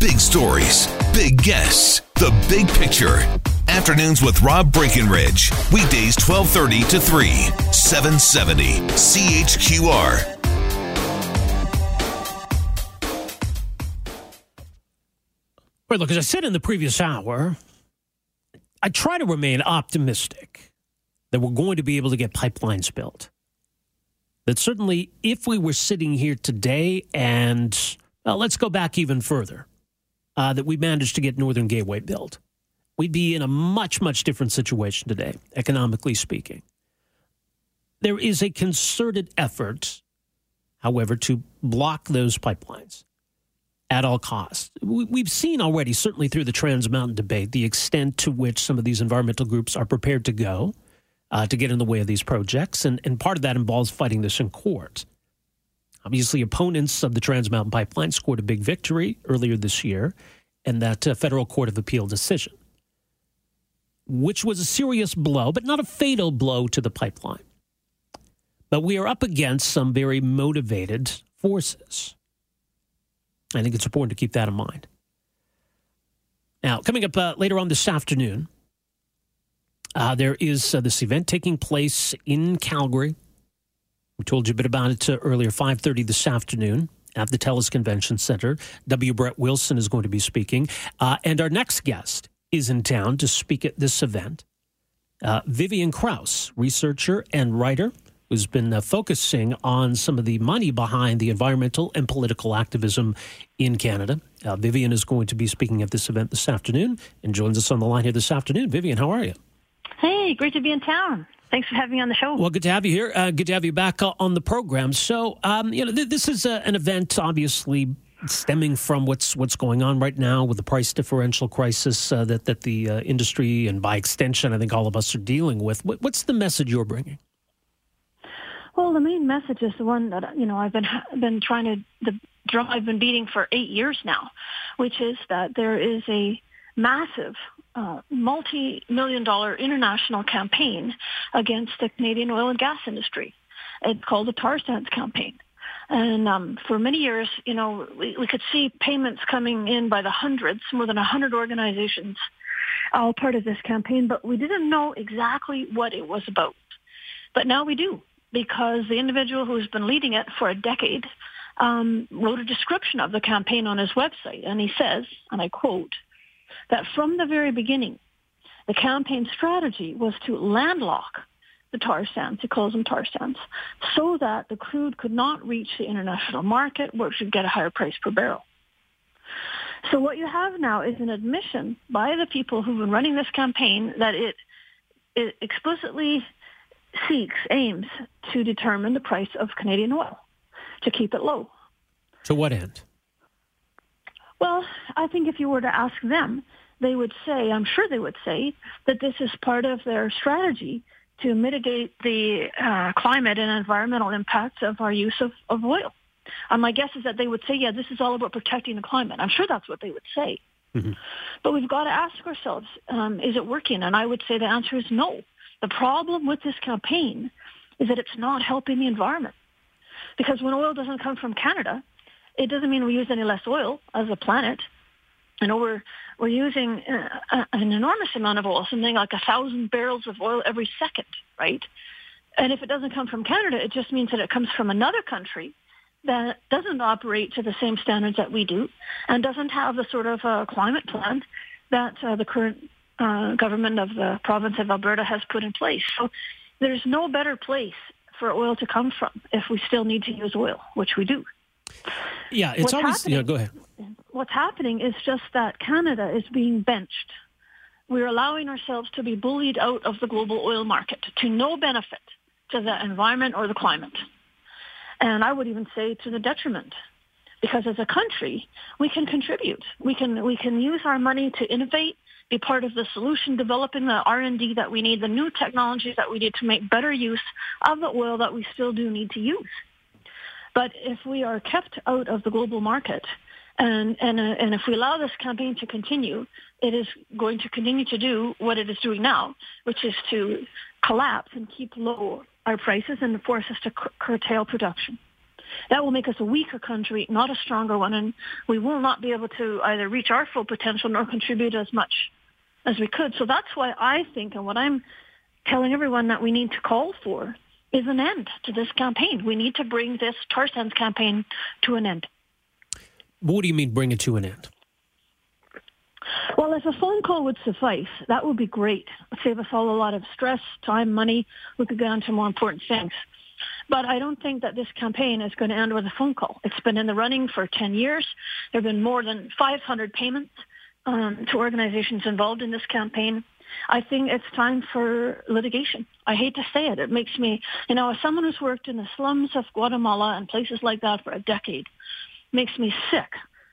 Big stories, big guests, the big picture. Afternoons with Rob Breakenridge. Weekdays 12:30 to 3, 770 CHQR. Right, look, as I said in the previous hour, I try to remain optimistic that we're going to be able to get pipelines built. That certainly, if we were sitting here today and, well, let's go back even further, that we managed to get Northern Gateway built, we'd be in a much, much different situation today, economically speaking. There is a concerted effort, however, to block those pipelines at all costs. We've seen already, certainly through the Trans Mountain debate, the extent to which some of these environmental groups are prepared to go to get in the way of these projects. And part of that involves fighting this in court. Obviously, opponents of the Trans Mountain Pipeline scored a big victory earlier this year in that federal court of appeal decision, which was a serious blow, but not a fatal blow to the pipeline. But we are up against some very motivated forces. I think it's important to keep that in mind. Now, coming up later on this afternoon, there is this event taking place in Calgary. We told you a bit about it earlier, 5:30 this afternoon at the Telus Convention Center. W. Brett Wilson is going to be speaking. And our next guest is in town to speak at this event. Vivian Krause, researcher and writer, who's been focusing on some of the money behind the environmental and political activism in Canada. Vivian is going to be speaking at this event this afternoon and joins us on the line here this afternoon. Vivian, how are you? Hey, great to be in town. Thanks for having me on the show. Well, good to have you here. Good to have you back on the program. So, this is an event, obviously, stemming from what's going on right now with the price differential crisis that the industry and, by extension, I think all of us are dealing with. What's the message you're bringing? Well, the main message is the one that, I've been trying to, the drum I've been beating for 8 years now, which is that there is a massive multi-million-dollar international campaign against the Canadian oil and gas industry. It's called the Tar Sands Campaign. And for many years, we could see payments coming in by the hundreds, more than 100 organizations, all part of this campaign, but we didn't know exactly what it was about. But now we do, because the individual who's been leading it for a decade wrote a description of the campaign on his website. And he says, and I quote, that from the very beginning, the campaign strategy was to landlock the tar sands, he calls them tar sands, so that the crude could not reach the international market where it should get a higher price per barrel. So what you have now is an admission by the people who've been running this campaign that it explicitly aims to determine the price of Canadian oil, to keep it low. To what end? Well, I think if you were to ask them, they would say, I'm sure they would say, that this is part of their strategy to mitigate the climate and environmental impacts of our use of oil. And my guess is that they would say, yeah, this is all about protecting the climate. I'm sure that's what they would say. Mm-hmm. But we've got to ask ourselves, is it working? And I would say the answer is no. The problem with this campaign is that it's not helping the environment, because when oil doesn't come from Canada, it doesn't mean we use any less oil as a planet. You know, we're using an enormous amount of oil, something like 1,000 barrels of oil every second, right? And if it doesn't come from Canada, it just means that it comes from another country that doesn't operate to the same standards that we do and doesn't have the sort of climate plan that the current government of the province of Alberta has put in place. So there's no better place for oil to come from if we still need to use oil, which we do. Yeah, it's always... Yeah, go ahead. What's happening is just that Canada is being benched. We're allowing ourselves to be bullied out of the global oil market to no benefit to the environment or the climate. And I would even say to the detriment because as a country, we can contribute. We can use our money to innovate, be part of the solution, developing the R&D that we need, the new technologies that we need to make better use of the oil that we still do need to use. But if we are kept out of the global market, and if we allow this campaign to continue, it is going to continue to do what it is doing now, which is to collapse and keep low our prices and force us to curtail production. That will make us a weaker country, not a stronger one, and we will not be able to either reach our full potential nor contribute as much as we could. So that's why I think, and what I'm telling everyone that we need to call for, is an end to this campaign. We need to bring this Tar Sands campaign to an end. What do you mean, bring it to an end? Well, if a phone call would suffice, that would be great. It'd save us all a lot of stress, time, money. We could go on to more important things. But I don't think that this campaign is going to end with a phone call. It's been in the running for 10 years. There have been more than 500 payments to organizations involved in this campaign. I think it's time for litigation. I hate to say it. It makes me, as someone who's worked in the slums of Guatemala and places like that for a decade, makes me sick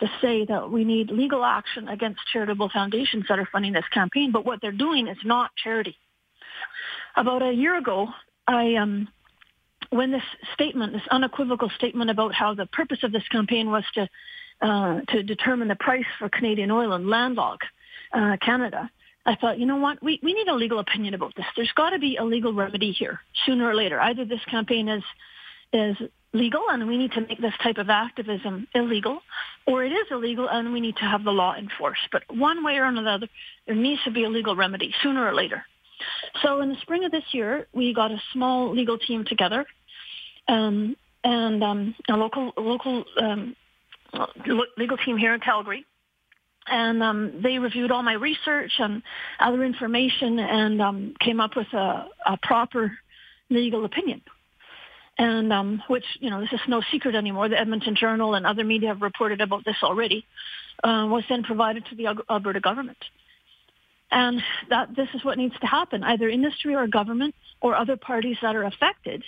to say that we need legal action against charitable foundations that are funding this campaign. But what they're doing is not charity. About a year ago, when this unequivocal statement about how the purpose of this campaign was to determine the price for Canadian oil and landlock Canada, I thought, you know what, we need a legal opinion about this. There's got to be a legal remedy here sooner or later. Either this campaign is legal and we need to make this type of activism illegal, or it is illegal and we need to have the law enforced. But one way or another, there needs to be a legal remedy sooner or later. So in the spring of this year, we got a small legal team together, and a local legal team here in Calgary, and they reviewed all my research and other information, and came up with a proper legal opinion. And which, this is no secret anymore. The Edmonton Journal and other media have reported about this already. Was then provided to the Alberta government. And that this is what needs to happen. Either industry or government or other parties that are affected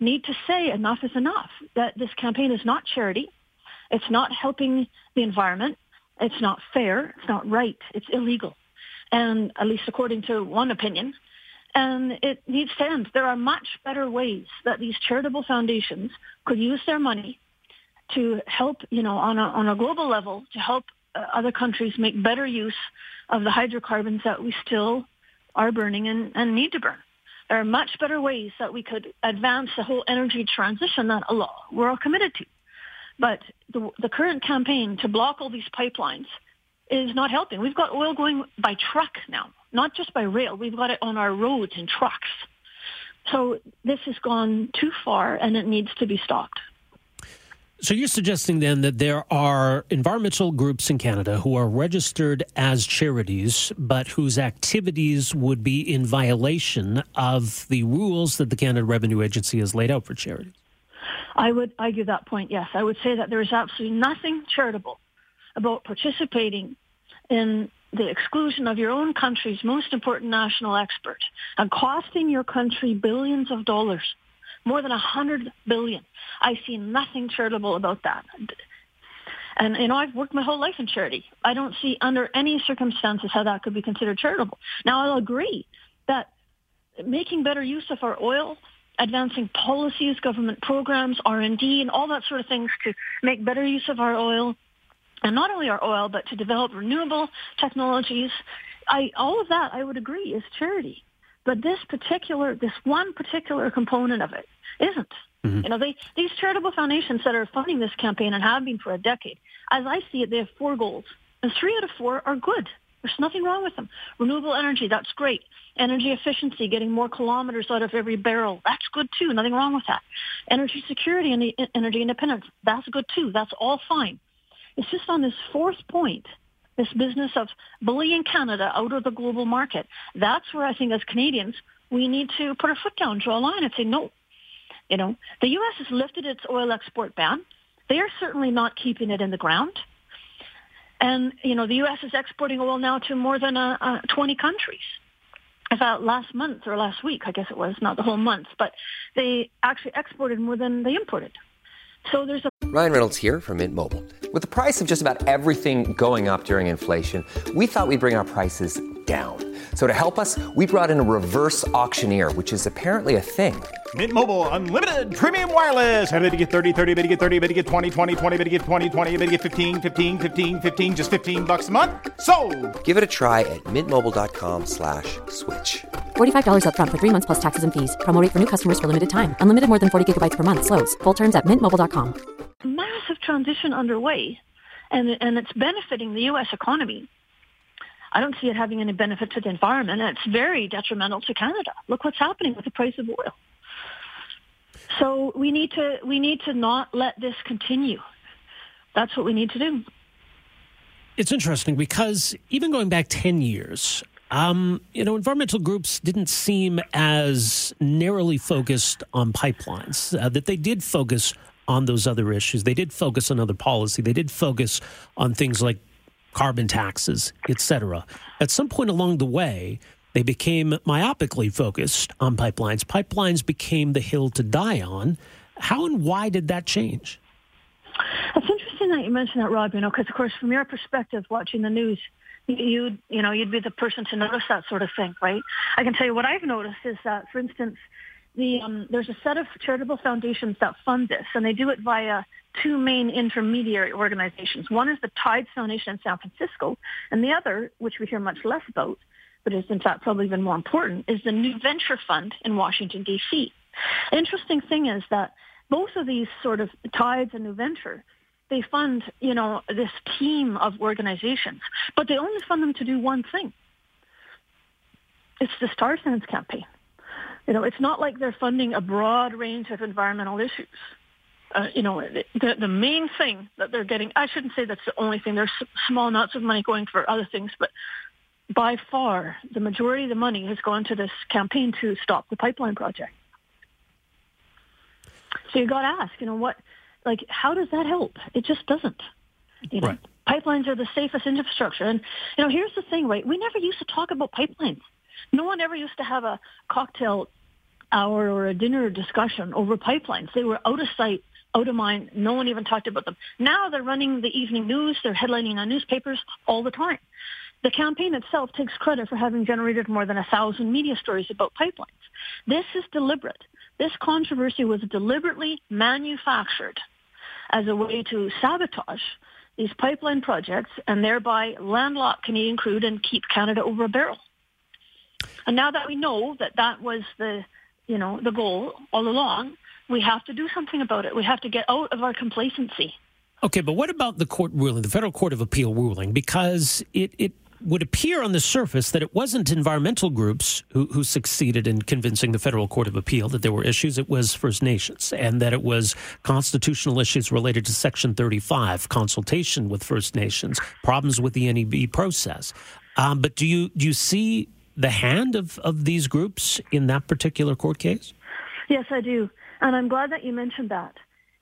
need to say enough is enough, that this campaign is not charity. It's not helping the environment. It's not fair. It's not right. It's illegal, and at least according to one opinion. And it needs to end. There are much better ways that these charitable foundations could use their money to help, on a global level, to help other countries make better use of the hydrocarbons that we still are burning and need to burn. There are much better ways that we could advance the whole energy transition that we're all committed to. But the current campaign to block all these pipelines is not helping. We've got oil going by truck now, not just by rail. We've got it on our roads and trucks. So this has gone too far and it needs to be stopped. So you're suggesting then that there are environmental groups in Canada who are registered as charities, but whose activities would be in violation of the rules that the Canada Revenue Agency has laid out for charities? I would argue that point, yes. I would say that there is absolutely nothing charitable about participating in the exclusion of your own country's most important national expert and costing your country billions of dollars. More than 100 billion. I see nothing charitable about that. And, I've worked my whole life in charity. I don't see under any circumstances how that could be considered charitable. Now, I'll agree that making better use of our oil, advancing policies, government programs, R&D, and all that sort of things to make better use of our oil, and not only our oil, but to develop renewable technologies, all of that, I would agree, is charity. But this one particular component of it isn't. Mm-hmm. These charitable foundations that are funding this campaign and have been for a decade, as I see it, they have four goals. And 3 out of 4 are good. There's nothing wrong with them. Renewable energy, that's great. Energy efficiency, getting more kilometers out of every barrel, that's good too. Nothing wrong with that. Energy security and energy independence, that's good too. That's all fine. It's just on this fourth point, this business of bullying Canada out of the global market. That's where I think as Canadians, we need to put our foot down, draw a line and say no. The U.S. has lifted its oil export ban. They are certainly not keeping it in the ground. And, the U.S. is exporting oil now to more than 20 countries. In fact, last month or last week, I guess it was, not the whole month, but they actually exported more than they imported. So there's a Ryan Reynolds here from Mint Mobile. With the price of just about everything going up during inflation, we thought we'd bring our prices down. So to help us, we brought in a reverse auctioneer, which is apparently a thing. Mint Mobile Unlimited Premium Wireless. How to get 30, 30, how to get 30, how to get 20, 20, 20, how to get 20, 20, how to get 15, 15, 15, 15, just $15 a month? Sold! Give it a try at mintmobile.com/switch. $45 up front for 3 months plus taxes and fees. Promo rate for new customers for limited time. Unlimited more than 40 gigabytes per month. Slows full terms at mintmobile.com. Massive transition underway, and it's benefiting the U.S. economy. I don't see it having any benefit to the environment, and it's very detrimental to Canada. Look what's happening with the price of oil. So we need to not let this continue. That's what we need to do. It's interesting because even going back 10 years, environmental groups didn't seem as narrowly focused on pipelines, that they did focus on those other issues. They did focus on other policy. They did focus on things like carbon taxes, etc. At some point along the way, they became myopically focused on pipelines. Pipelines became the hill to die on. How and why did that change? It's interesting that you mentioned that, Rob, because, of course, from your perspective, watching the news, you'd be the person to notice that sort of thing, right? I can tell you what I've noticed is that, for instance, there's a set of charitable foundations that fund this, and they do it via two main intermediary organizations. One is the Tides Foundation in San Francisco, and the other, which we hear much less about, but is in fact probably even more important, is the New Venture Fund in Washington, D.C. Interesting thing is that both of these sort of Tides and New Venture, they fund, this team of organizations, but they only fund them to do one thing. It's the Tar Sands Campaign. It's not like they're funding a broad range of environmental issues. The main thing that they're getting, I shouldn't say that's the only thing. There's small amounts of money going for other things, but by far, the majority of the money has gone to this campaign to stop the pipeline project. So you got to ask, how does that help? It just doesn't. Right. Pipelines are the safest infrastructure. And, here's the thing, right? We never used to talk about pipelines. No one ever used to have a cocktail hour or a dinner discussion over pipelines. They were out of sight, out of mind. No one even talked about them. Now they're running the evening news. They're headlining on newspapers all the time. The campaign itself takes credit for having generated more than 1,000 media stories about pipelines. This is deliberate. This controversy was deliberately manufactured as a way to sabotage these pipeline projects and thereby landlock Canadian crude and keep Canada over a barrel. And now that we know that was the goal all along, we have to do something about it. We have to get out of our complacency. Okay, but what about the court ruling, the Federal Court of Appeal ruling? Because it would appear on the surface that it wasn't environmental groups who succeeded in convincing the Federal Court of Appeal that there were issues. It was First Nations, and that it was constitutional issues related to Section 35, consultation with First Nations, problems with the NEB process. But do you see the hand of these groups in that particular court case? Yes, I do. And I'm glad that you mentioned that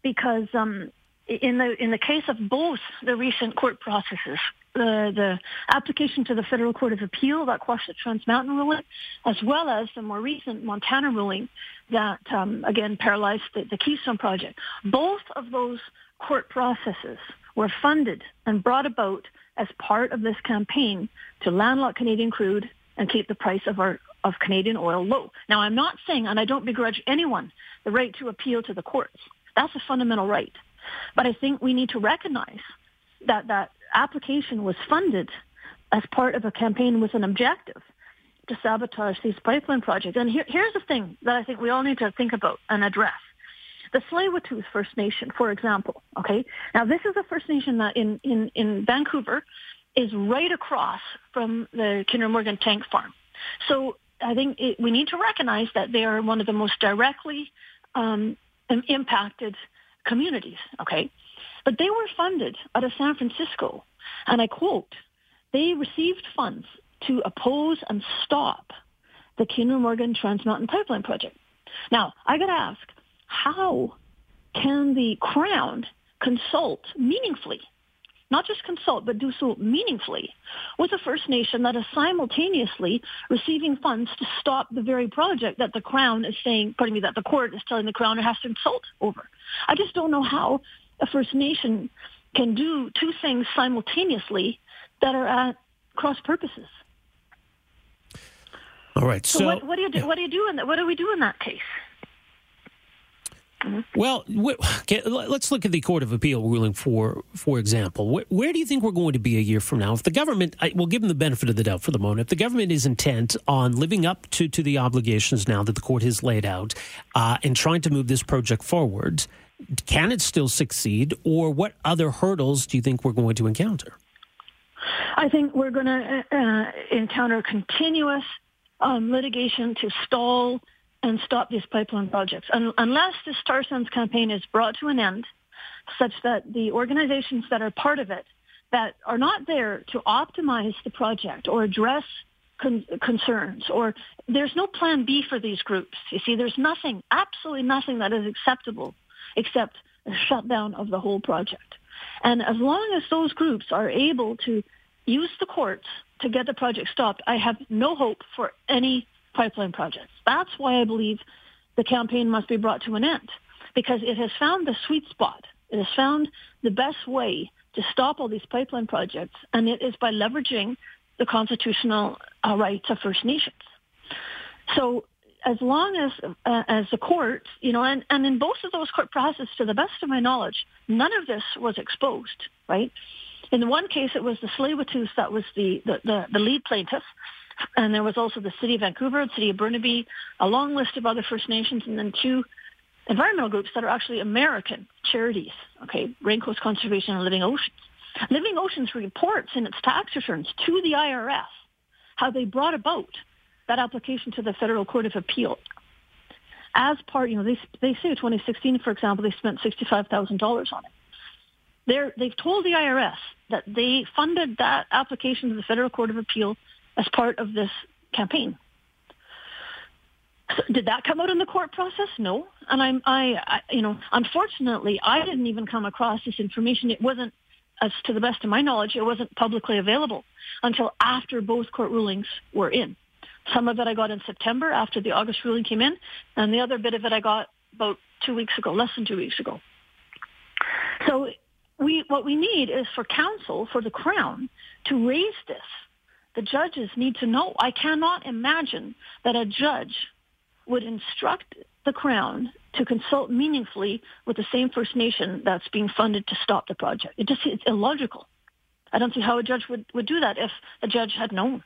because in the case of both the recent court processes, the application to the Federal Court of Appeal that quashed the Trans Mountain ruling, as well as the more recent Montana ruling that, again, paralyzed the Keystone Project, both of those court processes were funded and brought about as part of this campaign to landlock Canadian crude and keep the price of Canadian oil low. Now, I'm not saying, and I don't begrudge anyone, the right to appeal to the courts. That's a fundamental right. But I think we need to recognize that application was funded as part of a campaign with an objective to sabotage these pipeline projects. And here's the thing that I think we all need to think about and address. The Tsleil-Waututh First Nation, for example, okay? Now, this is a First Nation that in Vancouver is right across from the Kinder Morgan tank farm. So I think we need to recognize that they are one of the most directly impacted communities, okay? But they were funded out of San Francisco, and I quote, they received funds to oppose and stop the Kinder Morgan Trans Mountain Pipeline Project. Now, I got to ask, how can the Crown consult meaningfully, not just consult, but do so meaningfully with a First Nation that is simultaneously receiving funds to stop the very project that the Crown is saying, that the court is telling the Crown it has to consult over? I just don't know how a First Nation can do two things simultaneously that are at cross purposes. All right. So what do you do? Yeah. What do you do in that? What do we do in that case? Well, let's look at the Court of Appeal ruling, for example. Where do you think we're going to be a year from now? If the government, we'll give them the benefit of the doubt for the moment, if the government is intent on living up to the obligations now that the court has laid out and trying to move this project forward, can it still succeed, or what other hurdles do you think we're going to encounter? I think we're going to encounter continuous litigation to stall and stop these pipeline projects, unless this Tar Sands campaign is brought to an end, such that the organizations that are part of it, that are not there to optimize the project or address concerns, or there's no plan B for these groups. You see, there's nothing, absolutely nothing that is acceptable except a shutdown of the whole project. And as long as those groups are able to use the courts to get the project stopped, I have no hope for any pipeline projects. That's why I believe the campaign must be brought to an end, because it has found the sweet spot. It has found the best way to stop all these pipeline projects, and it is by leveraging the constitutional rights of First Nations. So as long as the court, and in both of those court processes, to the best of my knowledge, none of this was exposed, right? In the one case, it was the Tsleil-Waututh that was the lead plaintiff. And there was also the City of Vancouver, the City of Burnaby, a long list of other First Nations, and then two environmental groups that are actually American charities, okay, Raincoast Conservation and Living Oceans. Living Oceans reports in its tax returns to the IRS how they brought about that application to the Federal Court of Appeal. As part, they say 2016, for example, they spent $65,000 on it. They've told the IRS that they funded that application to the Federal Court of Appeal as part of this campaign. So did that come out in the court process? No. And unfortunately, I didn't even come across this information. It wasn't, as to the best of my knowledge, it wasn't publicly available until after both court rulings were in. Some of it I got in September after the August ruling came in, and the other bit of it I got about 2 weeks ago, less than 2 weeks ago. So what we need is for counsel, for the Crown, to raise this. The judges need to know. I cannot imagine that a judge would instruct the Crown to consult meaningfully with the same First Nation that's being funded to stop the project. It's illogical. I don't see how a judge would do that if a judge had known.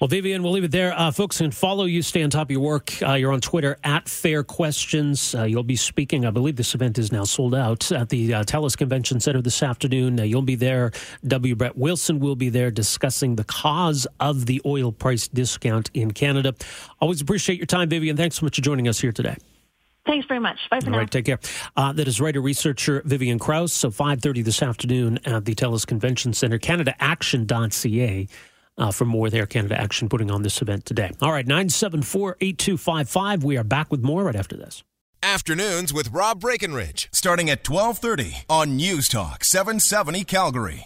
Well, Vivian, we'll leave it there. Folks can follow you, stay on top of your work. You're on Twitter, @FairQuestions. You'll be speaking, I believe this event is now sold out, at the Telus Convention Center this afternoon. You'll be there. W. Brett Wilson will be there discussing the cause of the oil price discount in Canada. Always appreciate your time, Vivian. Thanks so much for joining us here today. Thanks very much. Bye for now. All right, take care. That is writer-researcher Vivian Krause. So 5:30 this afternoon at the Telus Convention Center, CanadaAction.ca. For more there, Canada Action putting on this event today. All right, 974-8255. We are back with more right after this. Afternoons with Rob Breakenridge, starting at 12:30 on News Talk 770 Calgary.